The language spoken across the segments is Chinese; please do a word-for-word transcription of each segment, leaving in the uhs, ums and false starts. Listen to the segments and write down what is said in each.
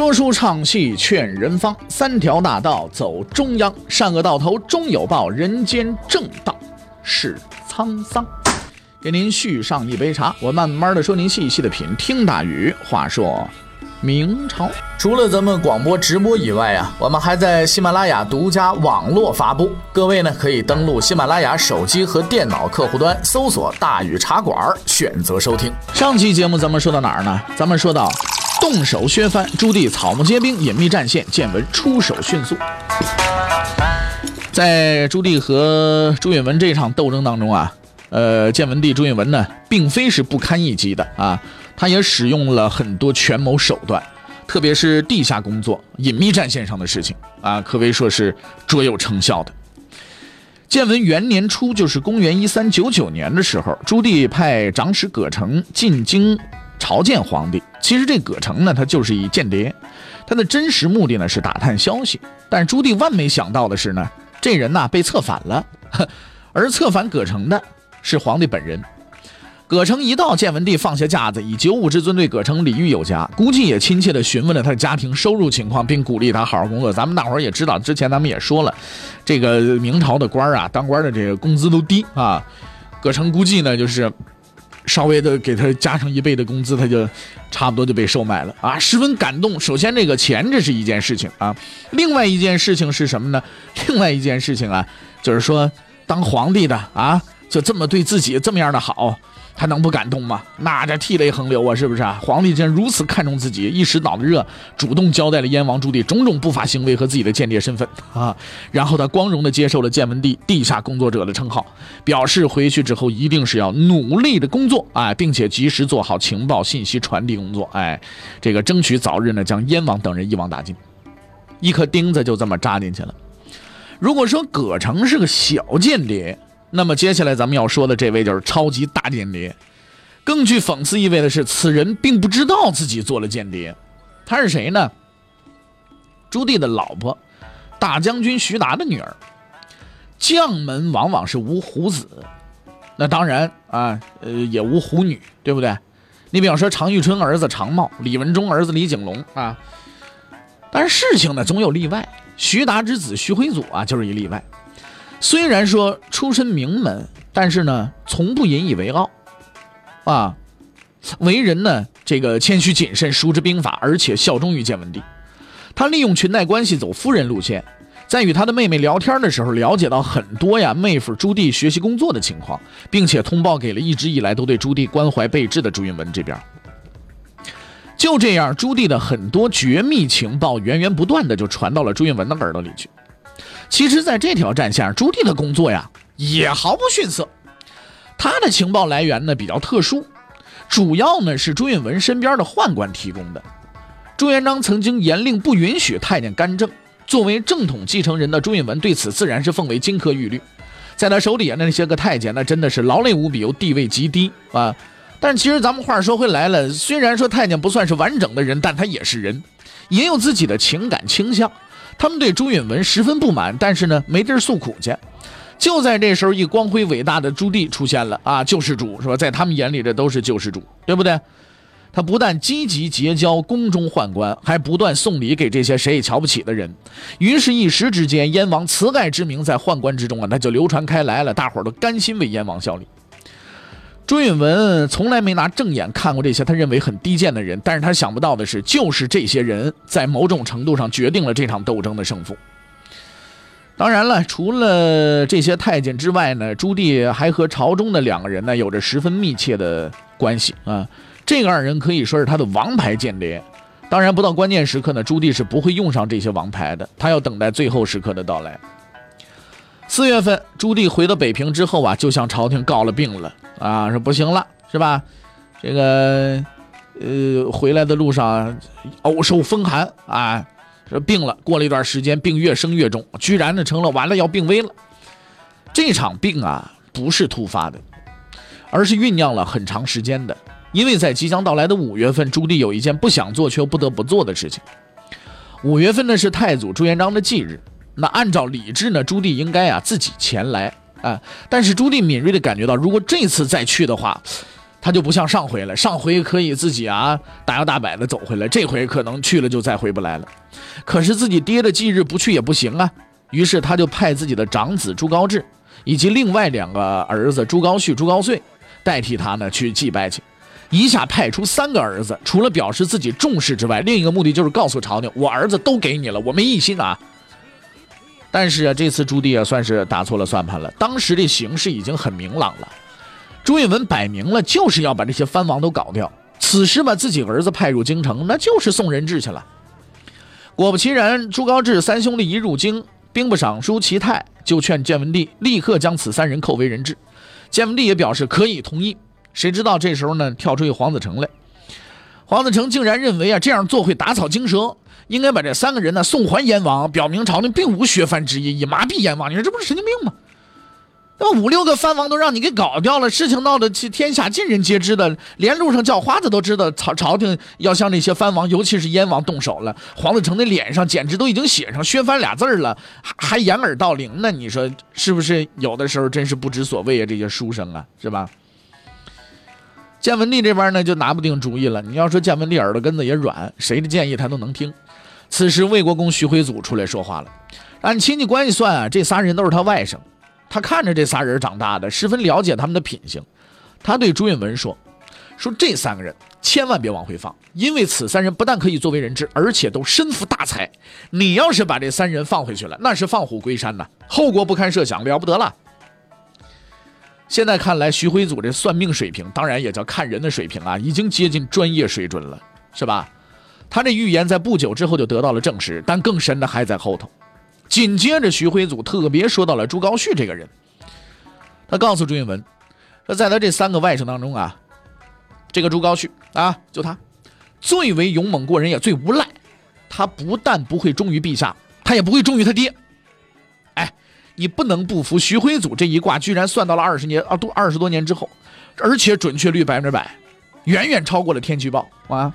说书唱戏劝人方，三条大道走中央，善恶到头终有报，人间正道是沧桑。给您续上一杯茶，我慢慢的说，您细细的品。听大禹话说明朝，除了咱们广播直播以外啊，我们还在喜马拉雅独家网络发布。各位呢，可以登录喜马拉雅手机和电脑客户端，搜索大禹茶馆，选择收听。上期节目咱们说到哪儿呢？咱们说到动手削藩，朱棣草木皆兵，隐秘战线，建文出手迅速。在朱棣和朱允文这场斗争当中啊，呃，建文帝朱允文呢，并非是不堪一击的啊，他也使用了很多权谋手段，特别是地下工作、隐秘战线上的事情啊，可谓说是卓有成效的。建文元年初，就是公元一三九九年的时候，朱棣派长史葛城进京朝见皇帝。其实这葛城呢，他就是一间谍，他的真实目的呢是打探消息。但是朱棣万没想到的是呢，这人呢、啊、被策反了，而策反葛城的是皇帝本人。葛城一到，建文帝放下架子，以九五之尊对葛城礼遇有加，估计也亲切地询问了他的家庭收入情况，并鼓励他好好工作。咱们大伙儿也知道，之前咱们也说了，这个明朝的官啊，当官的这个工资都低啊。葛城估计呢，就是稍微的给他加上一倍的工资，他就差不多就被收买了啊，十分感动。首先这个钱，这是一件事情啊，另外一件事情是什么呢？另外一件事情啊，就是说当皇帝的啊，就这么对自己这么样的好，他能不感动吗？那这涕泪横流啊，是不是啊？皇帝竟然如此看重自己，一时脑子热，主动交代了燕王朱棣种种不法行为和自己的间谍身份啊。然后他光荣地接受了建文帝地下工作者的称号，表示回去之后一定是要努力的工作啊，并且及时做好情报信息传递工作，哎，这个争取早日呢将燕王等人一网打尽。一颗钉子就这么扎进去了。如果说葛城是个小间谍，那么接下来咱们要说的这位就是超级大间谍。更具讽刺意味的是，此人并不知道自己做了间谍。他是谁呢？朱棣的老婆，大将军徐达的女儿。将门往往是无虎子，那当然啊，呃，也无虎女，对不对？你比方说常遇春儿子常茂，李文忠儿子李景龙啊。但是事情呢总有例外，徐达之子徐辉祖啊就是一例外。虽然说出身名门，但是呢从不引以为傲啊，为人呢这个谦虚谨慎，熟知兵法，而且效忠于建文帝。他利用裙带关系走夫人路线，在与他的妹妹聊天的时候了解到很多呀妹夫朱棣学习工作的情况，并且通报给了一直以来都对朱棣关怀备至的朱允文这边。就这样，朱棣的很多绝密情报源源不断的就传到了朱允文的耳朵里去。其实在这条战线上，朱棣的工作呀也毫不逊色。他的情报来源呢比较特殊，主要呢是朱允文身边的宦官提供的。朱元璋曾经严令不允许太监干政，作为正统继承人的朱允文对此自然是奉为金科玉律。在他手底下那些个太监，那真的是劳累无比，又地位极低啊。但其实咱们话说回来了，虽然说太监不算是完整的人，但他也是人，也有自己的情感倾向。他们对朱允文十分不满，但是呢没地儿诉苦去。就在这时候，一光辉伟大的朱棣出现了啊，救世主是吧？在他们眼里这都是救世主，对不对？他不但积极结交宫中宦官，还不断送礼给这些谁也瞧不起的人。于是一时之间，燕王辞盖之名在宦官之中啊，那就流传开来了，大伙儿都甘心为燕王效力。朱允文从来没拿正眼看过这些他认为很低贱的人，但是他想不到的是，就是这些人在某种程度上决定了这场斗争的胜负。当然了，除了这些太监之外呢，朱棣还和朝中的两个人呢有着十分密切的关系啊。这个二人可以说是他的王牌间谍。当然，不到关键时刻呢，朱棣是不会用上这些王牌的，他要等待最后时刻的到来。四月份，朱棣回到北平之后啊，就向朝廷告了病了啊，说不行了，是吧？这个，呃，回来的路上偶受风寒啊，说病了。过了一段时间，病越升越重，居然呢成了完了要病危了。这场病啊，不是突发的，而是酝酿了很长时间的。因为在即将到来的五月份，朱棣有一件不想做却又不得不做的事情。五月份呢是太祖朱元璋的忌日。那按照理智呢，朱棣应该啊自己前来啊，但是朱棣敏锐地感觉到，如果这次再去的话，他就不像上回了，上回可以自己啊大摇大摆的走回来，这回可能去了就再回不来了。可是自己爹的忌日不去也不行啊，于是他就派自己的长子朱高炽以及另外两个儿子朱高煦、朱高燧代替他呢去祭拜去。一下派出三个儿子，除了表示自己重视之外，另一个目的就是告诉朝廷，我儿子都给你了，我没异心啊。但是啊，这次朱棣也算是打错了算盘了。当时这形势已经很明朗了，朱允炆摆明了就是要把这些藩王都搞掉。此时把自己儿子派入京城，那就是送人质去了。果不其然，朱高炽三兄弟一入京，兵部尚书齐泰就劝建文帝立刻将此三人扣为人质。建文帝也表示可以同意。谁知道这时候呢，跳出一黄子成来，黄子成竟然认为啊，这样做会打草惊蛇，应该把这三个人呢送还燕王，表明朝廷并无削藩之意，以麻痹燕王。你说这不是神经病吗？那五六个藩王都让你给搞掉了，事情闹得天下尽人皆知的，连路上叫花子都知道朝朝廷要向这些藩王，尤其是燕王动手了。黄子成的脸上简直都已经写上削藩俩字了，还掩耳盗铃，那你说是不是有的时候真是不知所谓啊，这些书生啊，是吧？建文帝这边呢就拿不定主意了。你要说建文帝耳朵根子也软，谁的建议他都能听。此时魏国公徐辉祖出来说话了，按亲戚关系算啊，这仨人都是他外甥，他看着这仨人长大的，十分了解他们的品行。他对朱允炆说说这三个人千万别往回放，因为此三人不但可以作为人质，而且都身负大财，你要是把这三人放回去了，那是放虎归山呐，后果不堪设想，了不得了。现在看来，徐辉祖这算命水平，当然也叫看人的水平啊，已经接近专业水准了，是吧？他这预言在不久之后就得到了证实，但更深的还在后头。紧接着，徐辉祖特别说到了朱高煦这个人，他告诉朱允炆，说在他这三个外甥当中啊，这个朱高煦啊，就他最为勇猛过人，也最无赖。他不但不会忠于陛下，他也不会忠于他爹。哎。你不能不服，徐辉祖这一卦居然算到了二十年啊，都二十多年之后，而且准确率百分之百，远远超过了天气预报啊！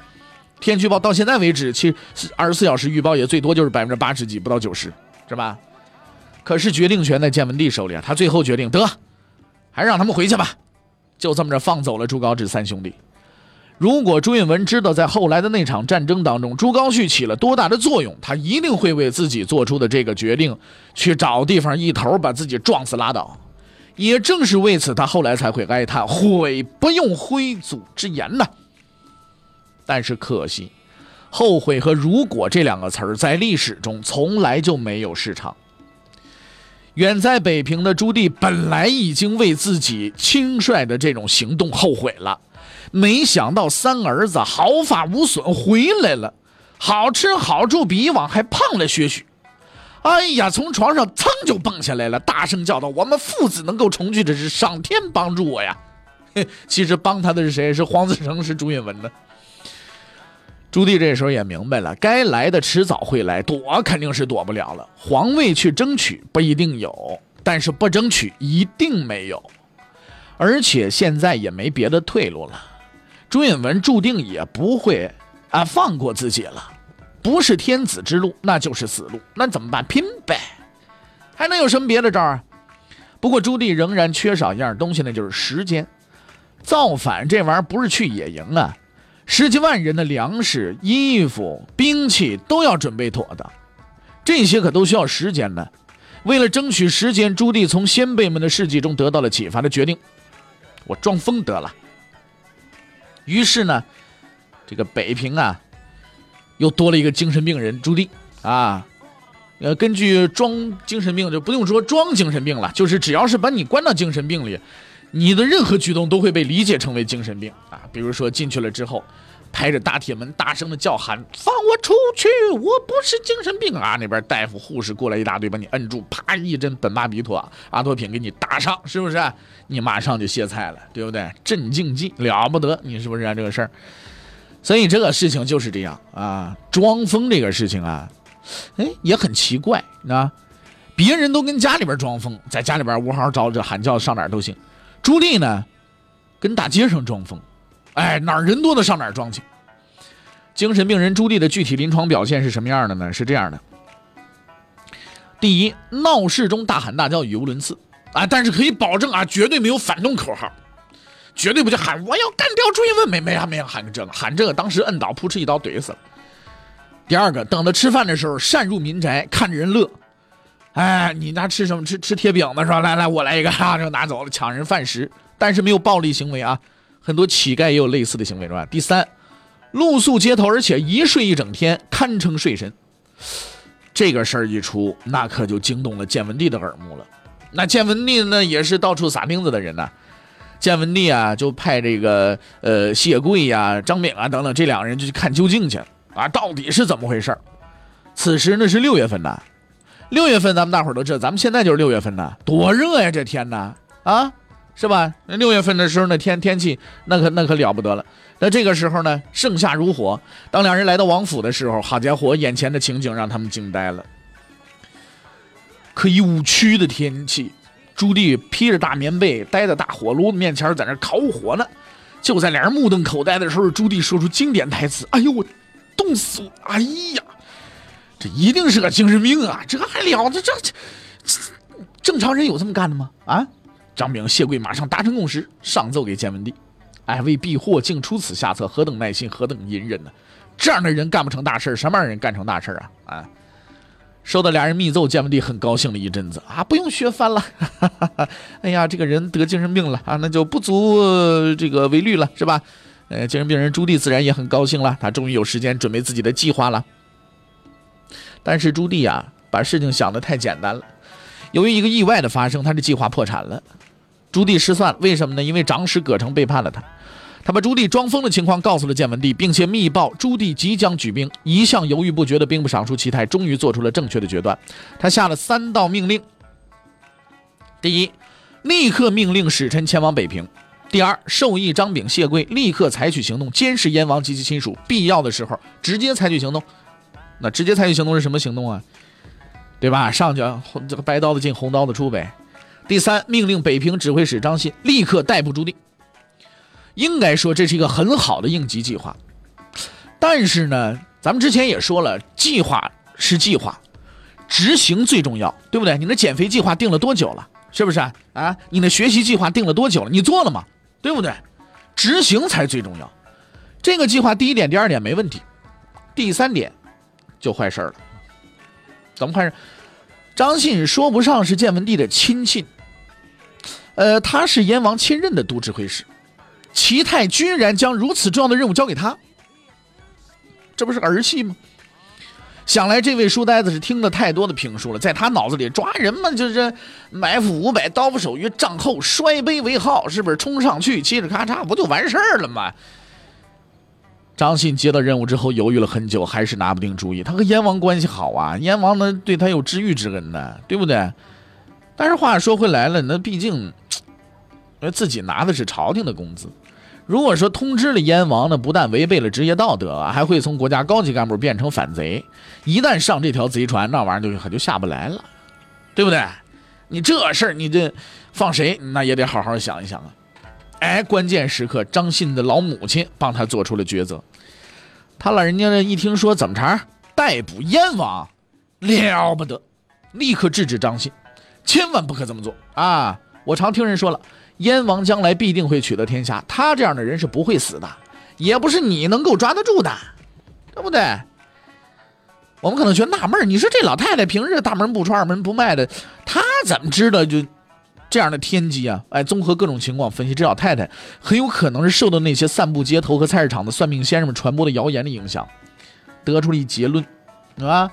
天气预报到现在为止，其实二十四小时预报也最多就是百分之八十几，不到九十，是吧？可是决定权在建文帝手里啊，他最后决定得，还让他们回去吧，就这么着放走了朱高炽三兄弟。如果朱允炆知道在后来的那场战争当中朱高煦起了多大的作用，他一定会为自己做出的这个决定去找地方一头把自己撞死拉倒。也正是为此，他后来才会哀叹悔不用辉祖之言呢。但是可惜，后悔和如果这两个词儿在历史中从来就没有市场。远在北平的朱棣本来已经为自己轻率的这种行动后悔了，没想到三儿子毫发无损回来了，好吃好住，比以往还胖了些许。哎呀，从床上噌就蹦下来了，大声叫道：“我们父子能够重聚，这是上天帮助我呀！”其实帮他的是谁？是黄子成，是朱允炆的。朱棣这时候也明白了，该来的迟早会来，躲肯定是躲不了了。皇位去争取不一定有，但是不争取一定没有。而且现在也没别的退路了，朱允炆注定也不会啊放过自己了，不是天子之路，那就是死路。那怎么办？拼呗，还能有什么别的招啊？不过朱棣仍然缺少一样东西，那就是时间。造反这玩意儿不是去野营啊。十几万人的粮食、衣服、兵器都要准备妥当，这些可都需要时间呢。为了争取时间，朱棣从先辈们的事迹中得到了启发的决定，我装疯得了。于是呢，这个北平啊，又多了一个精神病人朱棣啊。呃，根据装精神病，就不用说装精神病了，就是只要是把你关到精神病里，你的任何举动都会被理解成为精神病啊！比如说进去了之后，拍着大铁门大声的叫喊：“放我出去！我不是精神病啊！”那边大夫护士过来一大堆，把你摁住，啪一针苯巴比妥阿托品给你打上，是不是？你马上就歇菜了，对不对？镇静剂了不得，你是不是啊？这个事儿，所以这个事情就是这样啊！装疯这个事情啊，哎，也很奇怪啊！别人都跟家里边装疯，在家里边呜嚎找着喊叫，上哪儿都行。朱棣呢，跟大街上装疯，哎，哪儿人多的上哪儿装去。精神病人朱棣的具体临床表现是什么样的呢？是这样的：第一，闹市中大喊大叫，语无伦次啊，但是可以保证啊，绝对没有反动口号。绝对不就喊我要干掉朱一文，没没啊没有喊这个，喊这个当时摁倒扑哧一刀怼死了。第二个，等着吃饭的时候擅入民宅看着人乐，哎，你那吃什么？吃吃铁饼的时候，来来我来一个啊，就拿走了，抢人饭食，但是没有暴力行为啊，很多乞丐也有类似的行为是吧？第三，露宿街头，而且一睡一整天，堪称睡神。这个事儿一出，那可就惊动了建文帝的耳目了。那建文帝呢，也是到处撒钉子的人呢、啊。建文帝啊，就派这个呃谢贵呀、啊、张炳啊等等这两个人就去看究竟去啊，到底是怎么回事？此时呢是六月份呐，六月份咱们大伙儿都知道，咱们现在就是六月份呐，多热呀、啊、这天呐啊，是吧？六月份的时候呢，天天气那可那可了不得了。那这个时候呢，盛夏如火。当两人来到王府的时候，好家伙，眼前的情景让他们惊呆了。可以五区的天气，朱棣披着大棉被，待在大火炉面前，在那烤火呢。就在两人目瞪口呆的时候，朱棣说出经典台词：“哎呦，我冻死我！哎呀，这一定是个精神病啊！这还了得？这这正常人有这么干的吗？啊！”张炳、谢贵马上达成共识，上奏给建文帝。哎，为避祸竟出此下策，何等耐心，何等隐忍呢、啊？这样的人干不成大事，什么样的人干成大事啊？啊！收到俩人密奏，建文帝很高兴了一阵子啊，不用削藩了哈哈哈。哎呀，这个人得精神病了啊，那就不足、呃、这个为虑了，是吧？呃，精神病人朱棣自然也很高兴了，他终于有时间准备自己的计划了。但是朱棣啊，把事情想得太简单了。由于一个意外的发生，他的计划破产了。朱棣失算，为什么呢？因为长史葛城背叛了他，他把朱棣装疯的情况告诉了建文帝，并且密报朱棣即将举兵。一向犹豫不决的兵部尚书齐泰终于做出了正确的决断，他下了三道命令：第一，立刻命令使臣前往北平；第二，授意张炳、谢贵立刻采取行动，监视燕王及其亲属，必要的时候直接采取行动。那直接采取行动是什么行动啊？对吧？上去这个白刀子进，红刀子出呗。第三，命令北平指挥使张信立刻逮捕朱棣。应该说这是一个很好的应急计划，但是呢，咱们之前也说了，计划是计划，执行最重要，对不对？你的减肥计划定了多久了？是不是啊？啊，你的学习计划定了多久了？你做了吗？对不对？执行才最重要。这个计划第一点、第二点没问题，第三点就坏事了。怎么坏事？张信说不上是建文帝的亲信。呃，他是燕王亲任的都指挥使，齐泰居然将如此重要的任务交给他，这不是儿戏吗？想来这位书呆子是听了太多的评书了，在他脑子里抓人嘛，就是埋伏五百，刀不手于帐后，摔杯为号，是不是冲上去接着咔嚓，不就完事儿了吗？张信接到任务之后犹豫了很久，还是拿不定主意。他和燕王关系好啊，燕王呢对他有知遇之恩呢，对不对？但是话说回来了，那毕竟自己拿的是朝廷的工资，如果说通知了燕王呢，不但违背了职业道德、啊、还会从国家高级干部变成反贼。一旦上这条贼船，那玩意儿就可就下不来了，对不对？你这事儿你这放谁，那也得好好想一想啊。哎，关键时刻，张信的老母亲帮他做出了抉择。他老人家一听说怎么茬，逮捕燕王，了不得，立刻制止张信，千万不可这么做啊！我常听人说了，燕王将来必定会取得天下，他这样的人是不会死的，也不是你能够抓得住的，对不对？我们可能觉得纳闷，你说这老太太平日大门不出二门不迈的，她怎么知道就？这样的天机啊，哎，综合各种情况分析，这老太太很有可能是受到那些散布街头和菜市场的算命先生们传播的谣言的影响，得出了一结论，啊，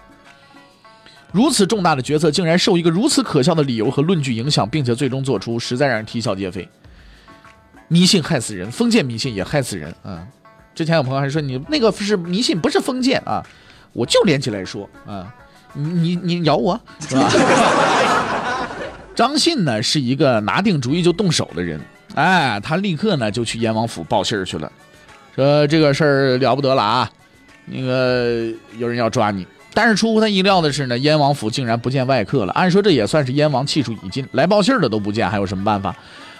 如此重大的决策竟然受一个如此可笑的理由和论据影响，并且最终做出，实在让人啼笑皆非。迷信害死人，封建迷信也害死人啊！之前有朋友还说你那个是迷信，不是封建啊，我就连起来说啊，你你你咬我，是吧？张信呢是一个拿定主意就动手的人，哎，他立刻呢就去燕王府报信去了，说这个事儿了不得了啊，那个有人要抓你。但是出乎他意料的是呢，燕王府竟然不见外客了。按说这也算是燕王气数已尽，来报信的都不见，还有什么办法？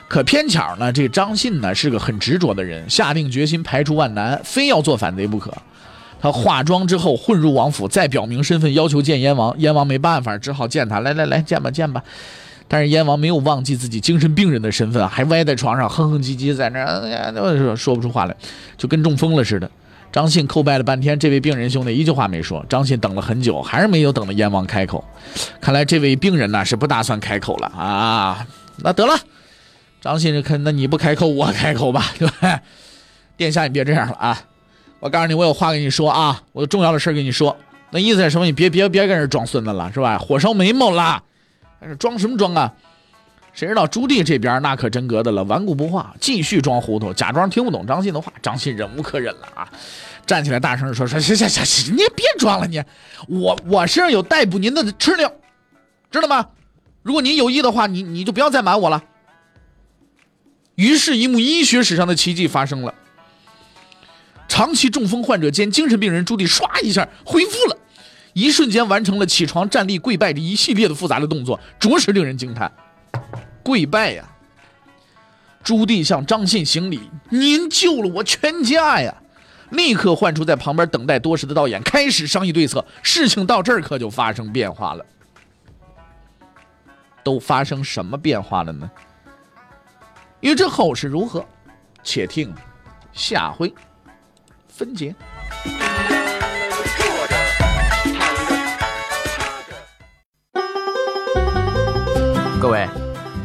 可偏巧呢，这张信呢是个很执着的人，下定决心排除万难，非要做反贼不可。他化妆之后混入王府，再表明身份，要求见燕王。燕王没办法，只好见他，来来来，见吧见吧。但是燕王没有忘记自己精神病人的身份，还歪在床上哼哼唧唧在那儿说不出话来，就跟中风了似的。张信叩拜了半天，这位病人兄弟一句话没说。张信等了很久，还是没有等到燕王开口。看来这位病人呢、啊、是不打算开口了啊。那得了，张信就看，那你不开口，我开口吧，对吧？殿下，你别这样了啊！我告诉你，我有话跟你说啊，我有重要的事跟你说。那意思是什么？你别别别跟人装孙子了，是吧？火烧眉毛了，装什么装啊？谁知道朱棣这边那可真格的了，顽固不化，继续装糊涂，假装听不懂张信的话。张信忍无可忍了啊，站起来大声说：“说行行行，你别装了，你我我身上有逮捕您的吃令，知道吗？如果您有意的话，你你就不要再瞒我了。”于是，一幕医学史上的奇迹发生了：长期中风患者兼精神病人朱棣唰一下恢复了，一瞬间完成了起床、站立、跪拜这一系列的复杂的动作，着实令人惊叹。跪拜呀！朱棣向张信行礼：“您救了我全家呀！”立刻唤出在旁边等待多时的道衍，开始商议对策。事情到这儿可就发生变化了。都发生什么变化了呢？欲知后事如何，且听下回分解。各位，